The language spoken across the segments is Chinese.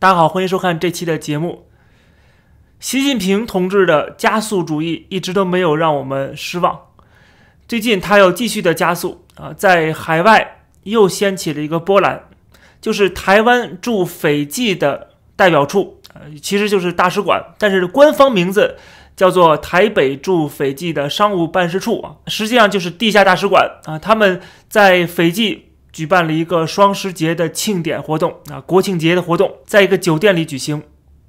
大家好，欢迎收看这期的节目。习近平同志的加速主义一直都没有让我们失望，最近他要继续的加速啊，在海外又掀起了一个波澜，就是台湾驻斐济的代表处，其实就是大使馆，但是官方名字叫做台北驻斐济的商务办事处啊，实际上就是地下大使馆啊。他们在斐济举办了一个双十节的庆典活动啊，国庆节的活动，在一个酒店里举行。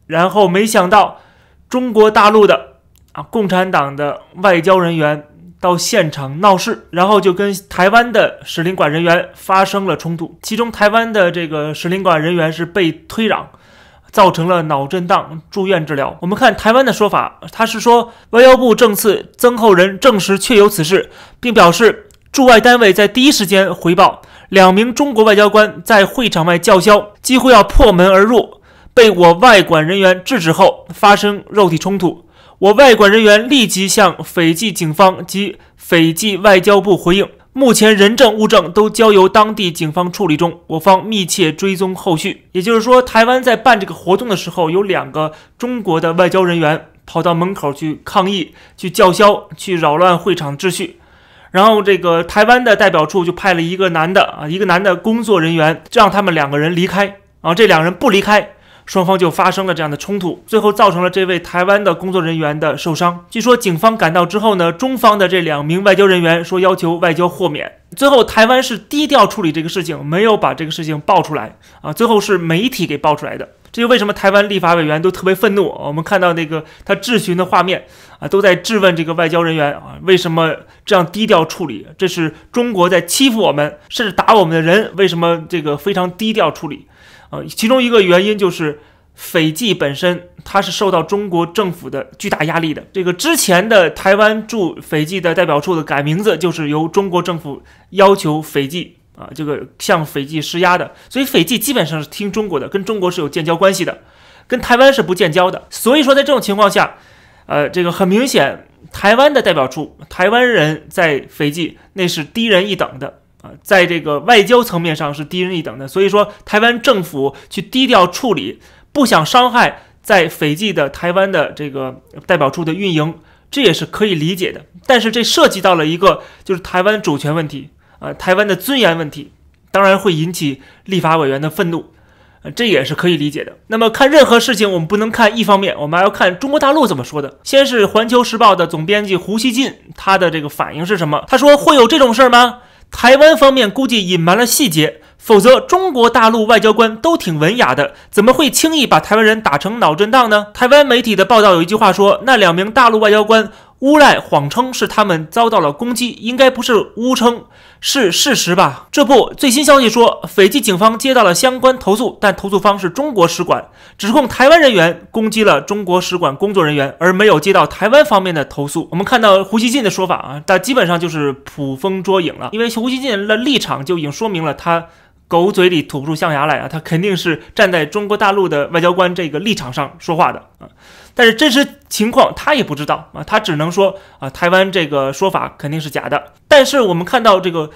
然后没想到，中国大陆的共产党的外交人员到现场闹事，然后就跟台湾的使领馆人员发生了冲突。其中台湾的这个使领馆人员是被推攘，造成了脑震荡，住院治疗。我们看台湾的说法，他是说外交部正次曾厚仁证实确有此事，并表示驻外单位在第一时间回报，两名中国外交官在会场外叫嚣，几乎要破门而入，被我外管人员制止后发生肉体冲突。我外管人员立即向斐济警方及斐济外交部回应，目前人证物证都交由当地警方处理中，我方密切追踪后续。也就是说，台湾在办这个活动的时候，有两个中国的外交人员跑到门口去抗议、去叫嚣、去扰乱会场秩序。然后这个台湾的代表处就派了一个男的工作人员，让他们两个人离开。然后这两人不离开，双方就发生了这样的冲突，最后造成了这位台湾的工作人员的受伤。据说警方赶到之后呢，中方的这两名外交人员说要求外交豁免。最后台湾是低调处理这个事情，没有把这个事情爆出来啊，最后是媒体给爆出来的。这就为什么台湾立法委员都特别愤怒。我们看到那个他质询的画面啊，都在质问这个外交人员啊，为什么这样低调处理？这是中国在欺负我们，甚至打我们的人，为什么这个非常低调处理？其中一个原因就是斐济本身它是受到中国政府的巨大压力的。这个之前的台湾驻斐济的代表处的改名字，就是由中国政府要求斐济啊，这个向斐济施压的。所以斐济基本上是听中国的，跟中国是有建交关系的，跟台湾是不建交的。所以说在这种情况下，这个很明显，台湾的代表处，台湾人在斐济那是低人一等的。在这个外交层面上是低人一等的，所以说台湾政府去低调处理，不想伤害在斐济的台湾的这个代表处的运营，这也是可以理解的。但是这涉及到了一个就是台湾主权问题，台湾的尊严问题，当然会引起立法委员的愤怒，这也是可以理解的。那么看任何事情，我们不能看一方面，我们还要看中国大陆怎么说的。先是环球时报的总编辑胡锡进，他的这个反应是什么？他说会有这种事吗？台湾方面估计隐瞒了细节，否则中国大陆外交官都挺文雅的，怎么会轻易把台湾人打成脑震荡呢？台湾媒体的报道有一句话说，那两名大陆外交官诬赖谎称是他们遭到了攻击，应该不是诬称，是事实吧？这不，最新消息说，斐济警方接到了相关投诉，但投诉方是中国使馆，指控台湾人员攻击了中国使馆工作人员，而没有接到台湾方面的投诉。我们看到胡锡进的说法啊，但基本上就是捕风捉影了，因为胡锡进的立场就已经说明了他狗嘴里吐不出象牙来啊，他肯定是站在中国大陆的外交官这个立场上说话的啊。但是真实情况他也不知道啊，他只能说啊，台湾这个说法肯定是假的。但是我们看到这个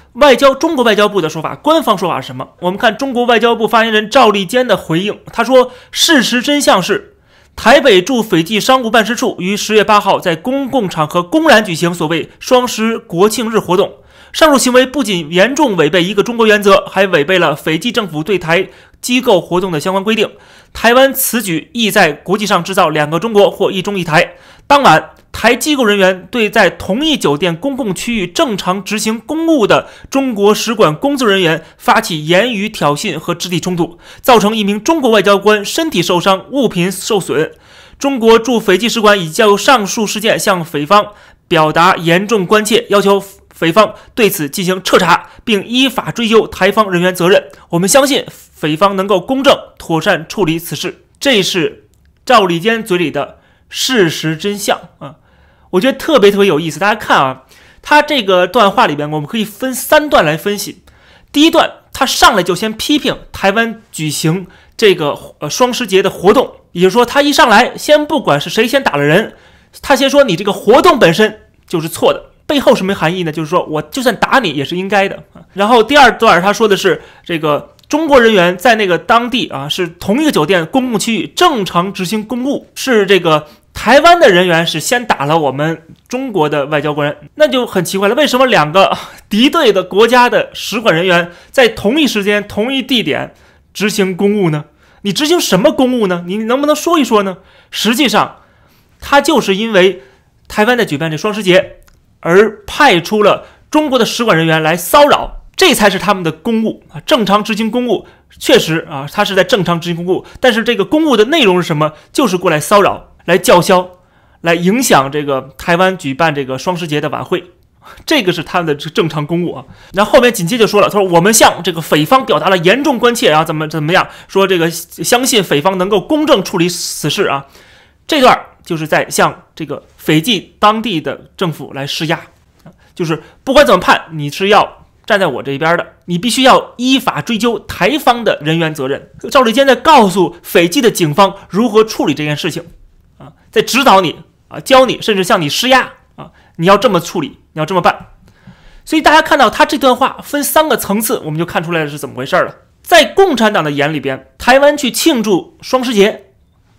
中国外交部的说法，官方说法是什么？我们看中国外交部发言人赵立坚的回应，他说事实真相是，台北驻斐济商务办事处于10月8号在公共场合公然举行所谓双十国庆日活动，上述行为不仅严重违背一个中国原则，还违背了斐济政府对台机构活动的相关规定，台湾此举意在国际上制造两个中国或一中一台。当晚台机构人员对在同一酒店公共区域正常执行公务的中国使馆工作人员发起言语挑衅和肢体冲突，造成一名中国外交官身体受伤，物品受损。中国驻斐济使馆已就上述事件向斐方表达严重关切，要求斐方对此进行彻查，并依法追究台方人员责任。我们相信斐方能够公正妥善处理此事。这是赵立坚嘴里的事实真相啊！我觉得特别有意思，大家看啊，他这个段话里边，我们可以分三段来分析。第一段，他上来就先批评台湾举行这个双十节的活动，也就是说，他一上来先不管是谁先打了人，他先说你这个活动本身就是错的。背后什么含义呢？就是说我就算打你也是应该的。然后第二段他说的是这个中国人员在那个当地啊，是同一个酒店公共区域正常执行公务，是这个台湾的人员是先打了我们中国的外交官，那就很奇怪了。为什么两个敌对的国家的使馆人员在同一时间、同一地点执行公务呢？你执行什么公务呢？你能不能说一说呢？实际上，他就是因为台湾在举办这双十节，而派出了中国的使馆人员来骚扰。这才是他们的公务啊，正常执行公务，确实啊，他是在正常执行公务，但是这个公务的内容是什么？就是过来骚扰、来叫嚣、来影响这个台湾举办这个双十节的晚会，这个是他们的正常公务啊。然后后面紧接着说了，他说我们向这个匪方表达了严重关切啊，怎么样？说这个相信匪方能够公正处理此事啊。这段就是在向这个斐济当地的政府来施压，就是不管怎么判，你是要站在我这边的，你必须要依法追究台方的人员责任。赵立坚在告诉斐济的警方如何处理这件事情啊，在指导你啊，教你，甚至向你施压啊，你要这么处理，你要这么办。所以大家看到他这段话分三个层次，我们就看出来是怎么回事了。在共产党的眼里边，台湾去庆祝双十节，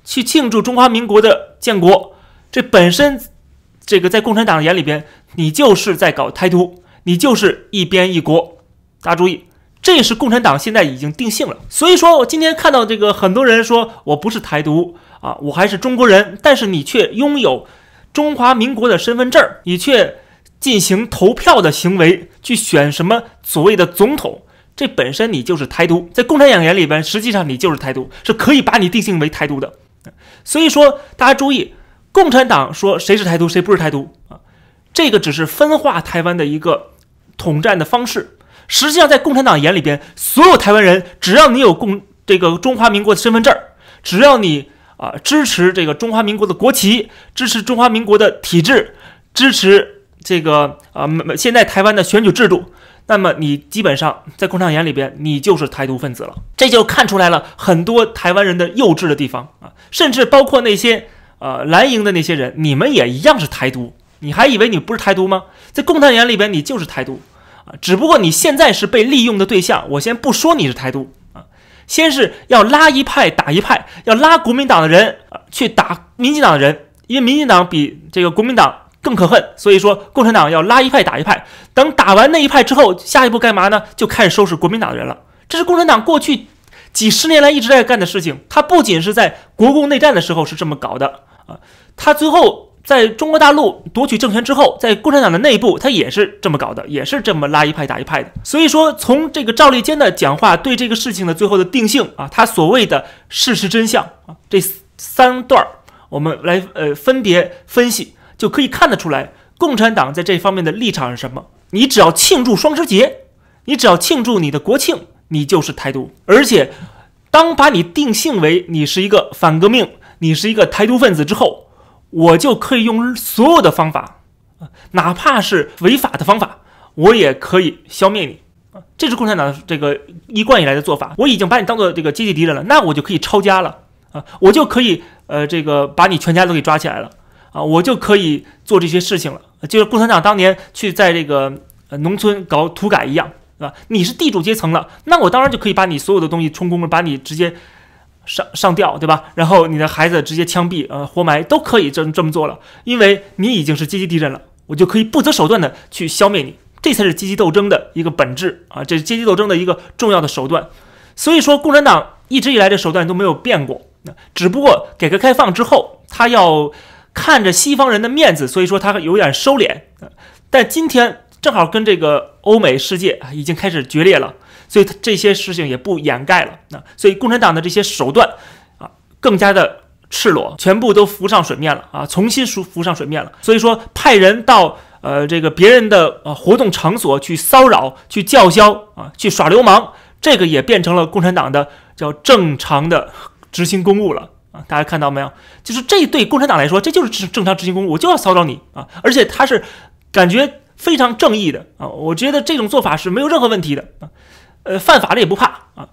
去庆祝中华民国的建国，这本身这个在共产党的眼里边，你就是在搞台独。你就是一边一国，大家注意，这是共产党现在已经定性了。所以说我今天看到这个很多人说我不是台独啊，我还是中国人，但是你却拥有中华民国的身份证，你却进行投票的行为，去选什么所谓的总统，这本身你就是台独。在共产党眼里边，实际上你就是台独，是可以把你定性为台独的。所以说大家注意，共产党说谁是台独谁不是台独啊，这个只是分化台湾的一个统战的方式。实际上在共产党眼里边，所有台湾人只要你有这个中华民国的身份证，只要你支持这个中华民国的国旗，支持中华民国的体制，支持这个现在台湾的选举制度，那么你基本上在共产党眼里边你就是台独分子了。这就看出来了很多台湾人的幼稚的地方啊，甚至包括那些蓝营的那些人，你们也一样是台独。你还以为你不是台独吗？在共产党眼里边，你就是台独啊！只不过你现在是被利用的对象。我先不说你是台独啊，先是要拉一派打一派，要拉国民党的人去打民进党的人，因为民进党比这个国民党更可恨，所以说共产党要拉一派打一派。等打完那一派之后，下一步干嘛呢？就开始收拾国民党的人了。这是共产党过去几十年来一直在干的事情。他不仅是在国共内战的时候是这么搞的啊，他最后在中国大陆夺取政权之后，在共产党的内部他也是这么搞的，也是这么拉一派打一派的。所以说从这个赵立坚的讲话对这个事情的最后的定性啊，他所谓的事实真相啊，这三段我们来分别分析，就可以看得出来共产党在这方面的立场是什么。你只要庆祝双十节，你只要庆祝你的国庆，你就是台独。而且当把你定性为你是一个反革命，你是一个台独分子之后，我就可以用所有的方法，哪怕是违法的方法，我也可以消灭你。这是共产党这个一贯以来的做法。我已经把你当做这个阶级敌人了，那我就可以抄家了啊，我就可以这个把你全家都给抓起来了啊，我就可以做这些事情了。就是共产党当年去在这个农村搞土改一样，对吧？你是地主阶层了，那我当然就可以把你所有的东西充公了，把你直接上吊，对吧？然后你的孩子直接枪毙活埋都可以这么做了，因为你已经是阶级敌人了，我就可以不择手段的去消灭你。这才是阶级斗争的一个本质啊，这是阶级斗争的一个重要的手段。所以说共产党一直以来的手段都没有变过，只不过改革开放之后他要看着西方人的面子，所以说他有点收敛。但今天正好跟这个欧美世界已经开始决裂了，所以这些事情也不掩盖了，所以共产党的这些手段啊，更加的赤裸，全部都浮上水面了啊，重新浮上水面了。所以说派人到这个别人的活动场所去骚扰、去叫嚣啊、去耍流氓，这个也变成了共产党的叫正常的执行公务了啊。大家看到没有？就是这对共产党来说，这就是正常执行公务，我就要骚扰你啊，而且他是感觉非常正义的啊，我觉得这种做法是没有任何问题的啊。犯法的也不怕啊？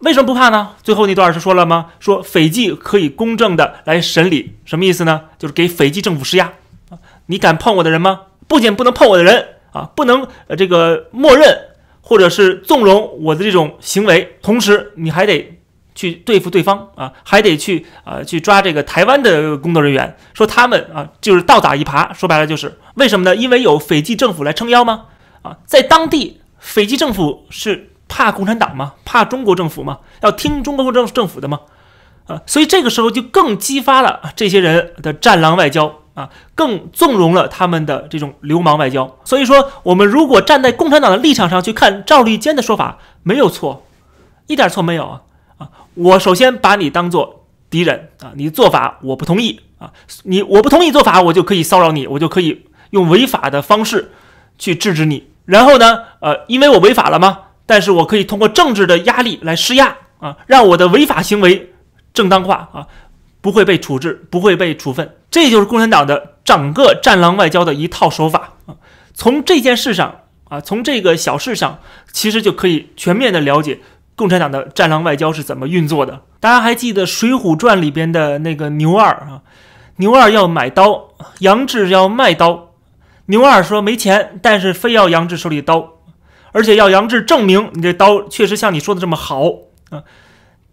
为什么不怕呢？最后那段是说了吗？说斐济可以公正的来审理，什么意思呢？就是给斐济政府施压啊！你敢碰我的人吗？不仅不能碰我的人啊，不能这个默认，或者是纵容我的这种行为，同时你还得去对付对方啊，还得去抓这个台湾的工作人员，说他们啊就是倒打一耙，说白了就是为什么呢？因为有斐济政府来撑腰吗？啊，在当地斐济政府是怕共产党吗？怕中国政府吗？要听中国政府的吗？啊，所以这个时候就更激发了这些人的战狼外交啊，更纵容了他们的这种流氓外交。所以说，我们如果站在共产党的立场上去看赵立坚的说法，没有错，一点错没有啊。我首先把你当做敌人啊，你做法我不同意啊，我不同意做法，我就可以骚扰你，我就可以用违法的方式去制止你。然后呢，因为我违法了吗？但是我可以通过政治的压力来施压啊，让我的违法行为正当化啊，不会被处置，不会被处分。这就是共产党的整个战狼外交的一套手法啊。从这件事上啊，从这个小事上，其实就可以全面的了解共产党的战狼外交是怎么运作的。大家还记得《水浒传》里边的那个牛二啊，牛二要买刀，杨志要卖刀。牛二说没钱，但是非要杨志手里刀，而且要杨志证明你这刀确实像你说的这么好啊。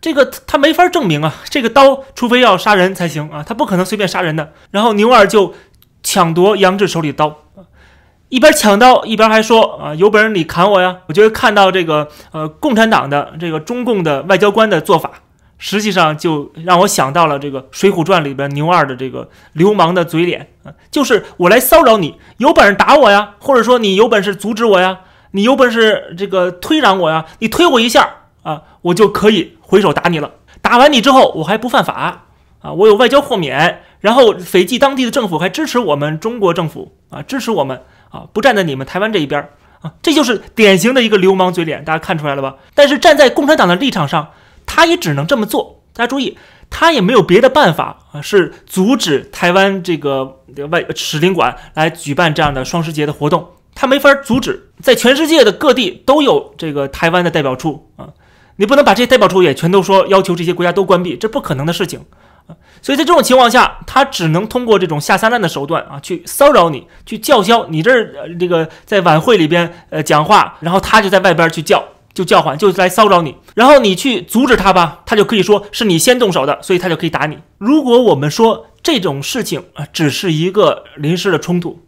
这个他没法证明啊，这个刀除非要杀人才行啊，他不可能随便杀人的。然后牛二就抢夺杨志手里刀，一边抢刀一边还说啊，有本事你砍我呀！我觉得看到这个共产党的这个中共的外交官的做法，实际上就让我想到了这个《水浒传》里边牛二的这个流氓的嘴脸啊，就是我来骚扰你，有本事打我呀，或者说你有本事阻止我呀，你有本事这个推攘我呀，你推我一下啊，我就可以回手打你了。打完你之后，我还不犯法啊，我有外交豁免，然后斐济当地的政府还支持我们中国政府啊，支持我们。啊，不站在你们台湾这一边啊，这就是典型的一个流氓嘴脸，大家看出来了吧？但是站在共产党的立场上，他也只能这么做。大家注意，他也没有别的办法啊，是阻止台湾这个使领馆来举办这样的双十节的活动，他没法阻止。在全世界的各地都有这个台湾的代表处啊，你不能把这些代表处也全都说要求这些国家都关闭，这不可能的事情。所以在这种情况下，他只能通过这种下三滥的手段啊，去骚扰你，去叫嚣你这个在晚会里边讲话，然后他就在外边去叫唤，就来骚扰你，然后你去阻止他吧，他就可以说是你先动手的，所以他就可以打你。如果我们说这种事情啊只是一个临时的冲突，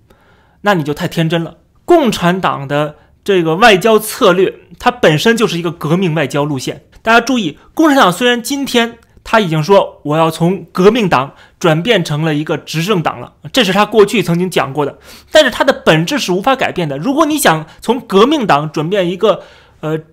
那你就太天真了。共产党的这个外交策略，它本身就是一个革命外交路线。大家注意，共产党虽然今天他已经说我要从革命党转变成了一个执政党了，这是他过去曾经讲过的，但是他的本质是无法改变的。如果你想从革命党转变一个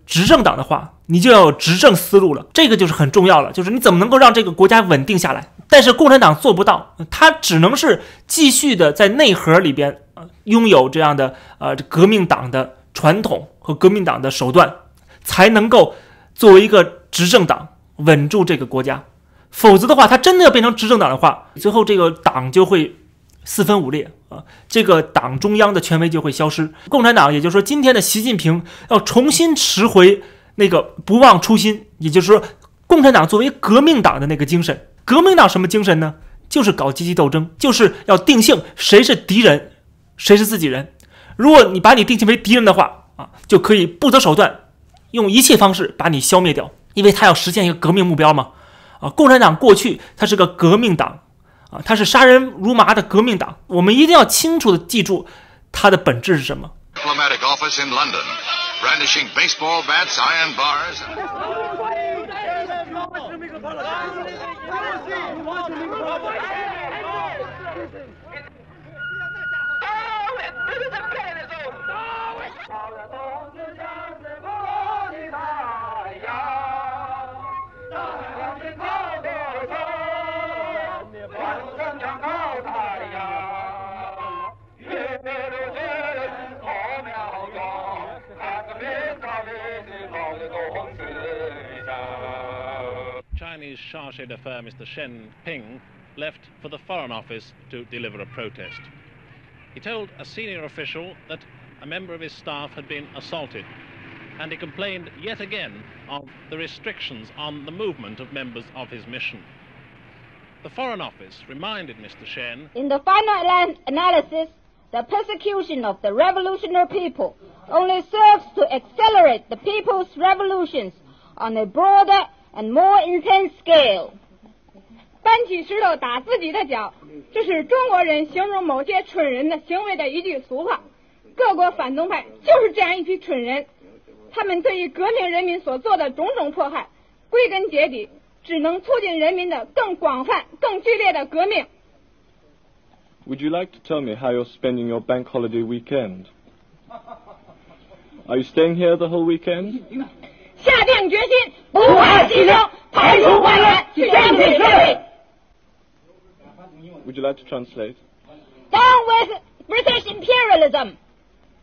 执政党的话，你就要有执政思路了，这个就是很重要了，就是你怎么能够让这个国家稳定下来。但是共产党做不到，他只能是继续的在内核里边拥有这样的革命党的传统和革命党的手段，才能够作为一个执政党稳住这个国家。否则的话，他真的要变成执政党的话，最后这个党就会四分五裂啊，这个党中央的权威就会消失。共产党，也就是说今天的习近平，要重新拾回那个不忘初心，也就是说共产党作为革命党的那个精神。革命党什么精神呢？就是搞阶级斗争，就是要定性谁是敌人，谁是自己人。如果你把你定性为敌人的话啊，就可以不择手段，用一切方式把你消灭掉。因为他要实现一个革命目标嘛，啊，共产党过去它是个革命党，啊，它是杀人如麻的革命党。我们一定要清楚的记住它的本质是什么。Chinese chargé d'affaires Mr. Shen Ping left for the Foreign Office to deliver a protest. He told a senior official that a member of his staff had been assaulted, and he complained yet again of the restrictions on the movement of members of his mission. The Foreign Office reminded Mr. Shen, "In the final analysis, the persecution of the revolutionary people only serves to accelerate the people's revolutions on a broader and more intense scale. 搬起石头打自己的脚，这是中国人形容某些蠢人的行为的一句俗话。各国反动派就是这样一批蠢人，他们对于革命人民所做的种种迫害，归根结底只能促进人民的更广泛、更剧烈的革命。Would you like to tell me how you're spending your bank holiday weekend? Are you staying here the whole weekend? 下定决心，不怕牺牲，排除万难，去争取胜利。Would you like to translate? Down with British imperialism!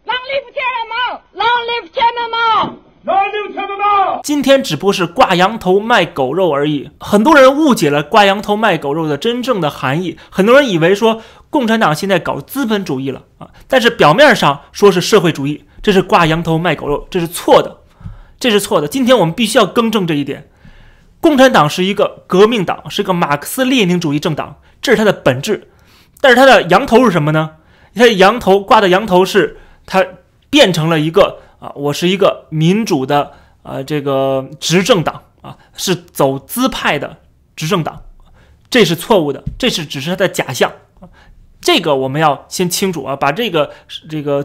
Long live Chairman Mao! Long live Chairman Mao! Long live Chairman Mao! 今天只不过是挂羊头卖狗肉而已。很多人误解了挂羊头卖狗肉的真正的含义，很多人以为说共产党现在搞资本主义了啊，但是表面上说是社会主义，这是挂羊头卖狗肉，这是错的，这是错的。今天我们必须要更正这一点。共产党是一个革命党，是个马克思列宁主义政党，这是它的本质。但是它的羊头是什么呢？它的羊头挂的羊头是它变成了一个啊，我是一个民主的这个执政党啊，是走资派的执政党，这是错误的，这是只是它的假象。这个我们要先清楚啊，把这个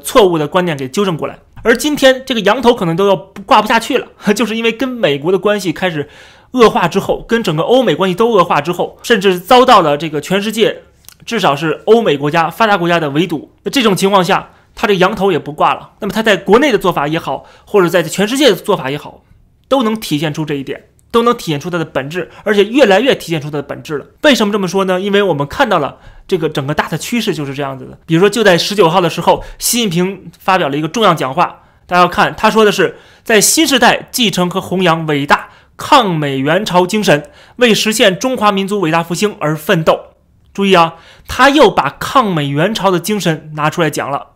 错误的观念给纠正过来。而今天这个羊头可能都要挂不下去了，就是因为跟美国的关系开始恶化之后，跟整个欧美关系都恶化之后，甚至遭到了这个全世界至少是欧美国家发达国家的围堵。那这种情况下，他这羊头也不挂了，那么他在国内的做法也好，或者在全世界的做法也好，都能体现出这一点，都能体现出它的本质，而且越来越体现出它的本质了。为什么这么说呢？因为我们看到了这个整个大的趋势就是这样子的。比如说就在19号的时候，习近平发表了一个重要讲话，大家要看他说的是，在新时代继承和弘扬伟大抗美援朝精神，为实现中华民族伟大复兴而奋斗。注意啊，他又把抗美援朝的精神拿出来讲了，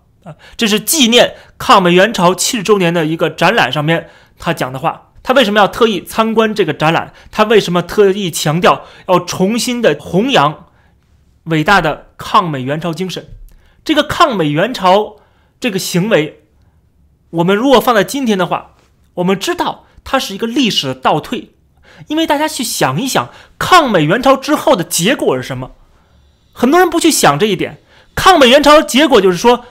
这是纪念抗美援朝70周年的一个展览上面他讲的话。他为什么要特意参观这个展览？他为什么特意强调要重新的弘扬伟大的抗美援朝精神？这个抗美援朝这个行为，我们如果放在今天的话，我们知道它是一个历史的倒退。因为大家去想一想，抗美援朝之后的结果是什么？很多人不去想这一点。抗美援朝的结果就是说，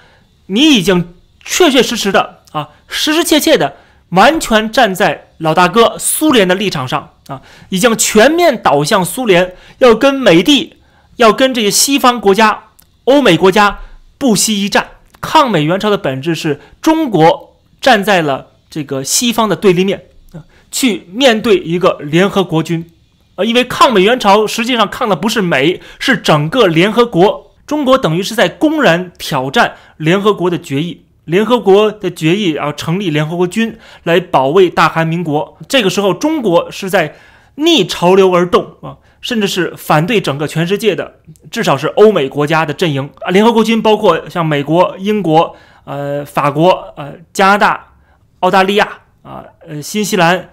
你已经确确实实的啊，实实切切的完全站在老大哥苏联的立场上啊，已经全面倒向苏联，要跟美帝，要跟这些西方国家、欧美国家不惜一战。抗美援朝的本质是中国站在了这个西方的对立面，去面对一个联合国军。因为抗美援朝实际上抗的不是美，是整个联合国。中国等于是在公然挑战联合国的决议。联合国的决议要成立联合国军来保卫大韩民国，这个时候中国是在逆潮流而动啊，甚至是反对整个全世界的，至少是欧美国家的阵营啊。联合国军包括像美国、英国、法国、加拿大、澳大利亚啊、新西兰、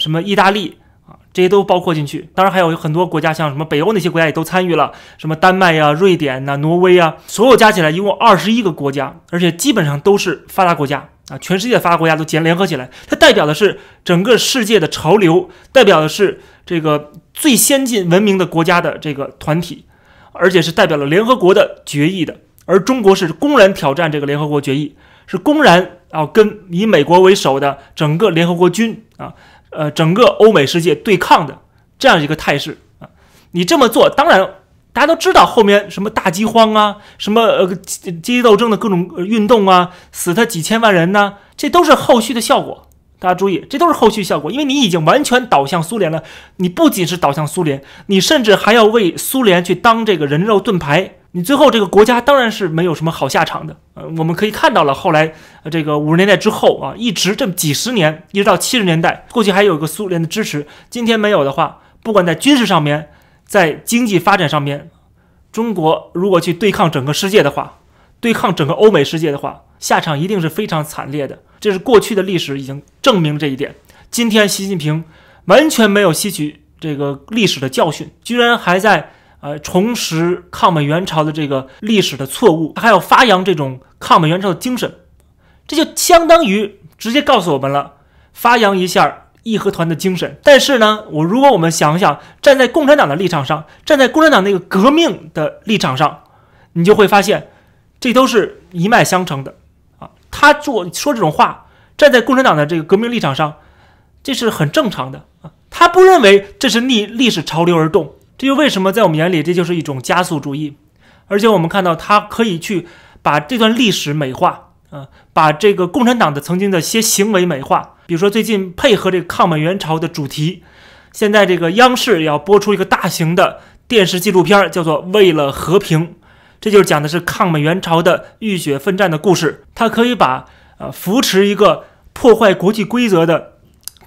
什么意大利啊，这些都包括进去。当然还有很多国家，像什么北欧那些国家也都参与了，什么丹麦啊、瑞典啊、挪威啊，所有加起来一共21个国家，而且基本上都是发达国家啊，全世界的发达国家都联合起来。它代表的是整个世界的潮流，代表的是这个最先进文明的国家的这个团体，而且是代表了联合国的决议的。而中国是公然挑战这个联合国决议，是公然啊跟以美国为首的整个联合国军啊，整个欧美世界对抗的这样一个态势啊。你这么做，当然大家都知道后面什么大饥荒啊，什么阶级斗争的各种运动啊，死他几千万人呢，这都是后续的效果。大家注意，这都是后续效果，因为你已经完全倒向苏联了。你不仅是倒向苏联，你甚至还要为苏联去当这个人肉盾牌。你最后这个国家当然是没有什么好下场的。我们可以看到了，后来这个50年代之后啊，一直这么几十年，一直到70年代，过去还有一个苏联的支持，今天没有的话，不管在军事上面，在经济发展上面，中国如果去对抗整个世界的话，对抗整个欧美世界的话，下场一定是非常惨烈的。这是过去的历史已经证明这一点。今天习近平完全没有吸取这个历史的教训，居然还在重拾抗美援朝的这个历史的错误，他还要发扬这种抗美援朝的精神，这就相当于直接告诉我们了，发扬一下义和团的精神。但是呢，如果我们想想，站在共产党的立场上，站在共产党那个革命的立场上，你就会发现，这都是一脉相承的啊。他说这种话，站在共产党的这个革命立场上，这是很正常的啊。他不认为这是逆历史潮流而动。 这就为什么在我们眼里，这就是一种加速主义，而且我们看到他可以去把这段历史美化啊，把这个共产党的曾经的些行为美化，比如说最近配合这个抗美援朝的主题，现在这个央视也要播出一个大型的电视纪录片，叫做《为了和平》，这就是讲的是抗美援朝的浴血奋战的故事。他可以把扶持一个破坏国际规则的、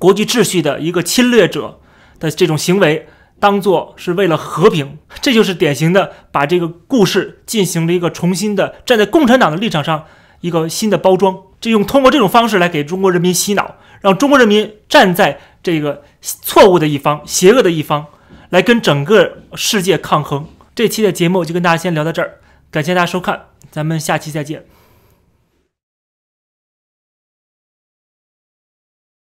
国际秩序的一个侵略者的这种行为。 当做是为了和平，这就是典型的把这个故事进行了一个重新的站在共产党的立场上一个新的包装，这用通过这种方式来给中国人民洗脑，让中国人民站在这个错误的一方、邪恶的一方，来跟整个世界抗衡。这期的节目就跟大家先聊到这儿，感谢大家收看，咱们下期再见。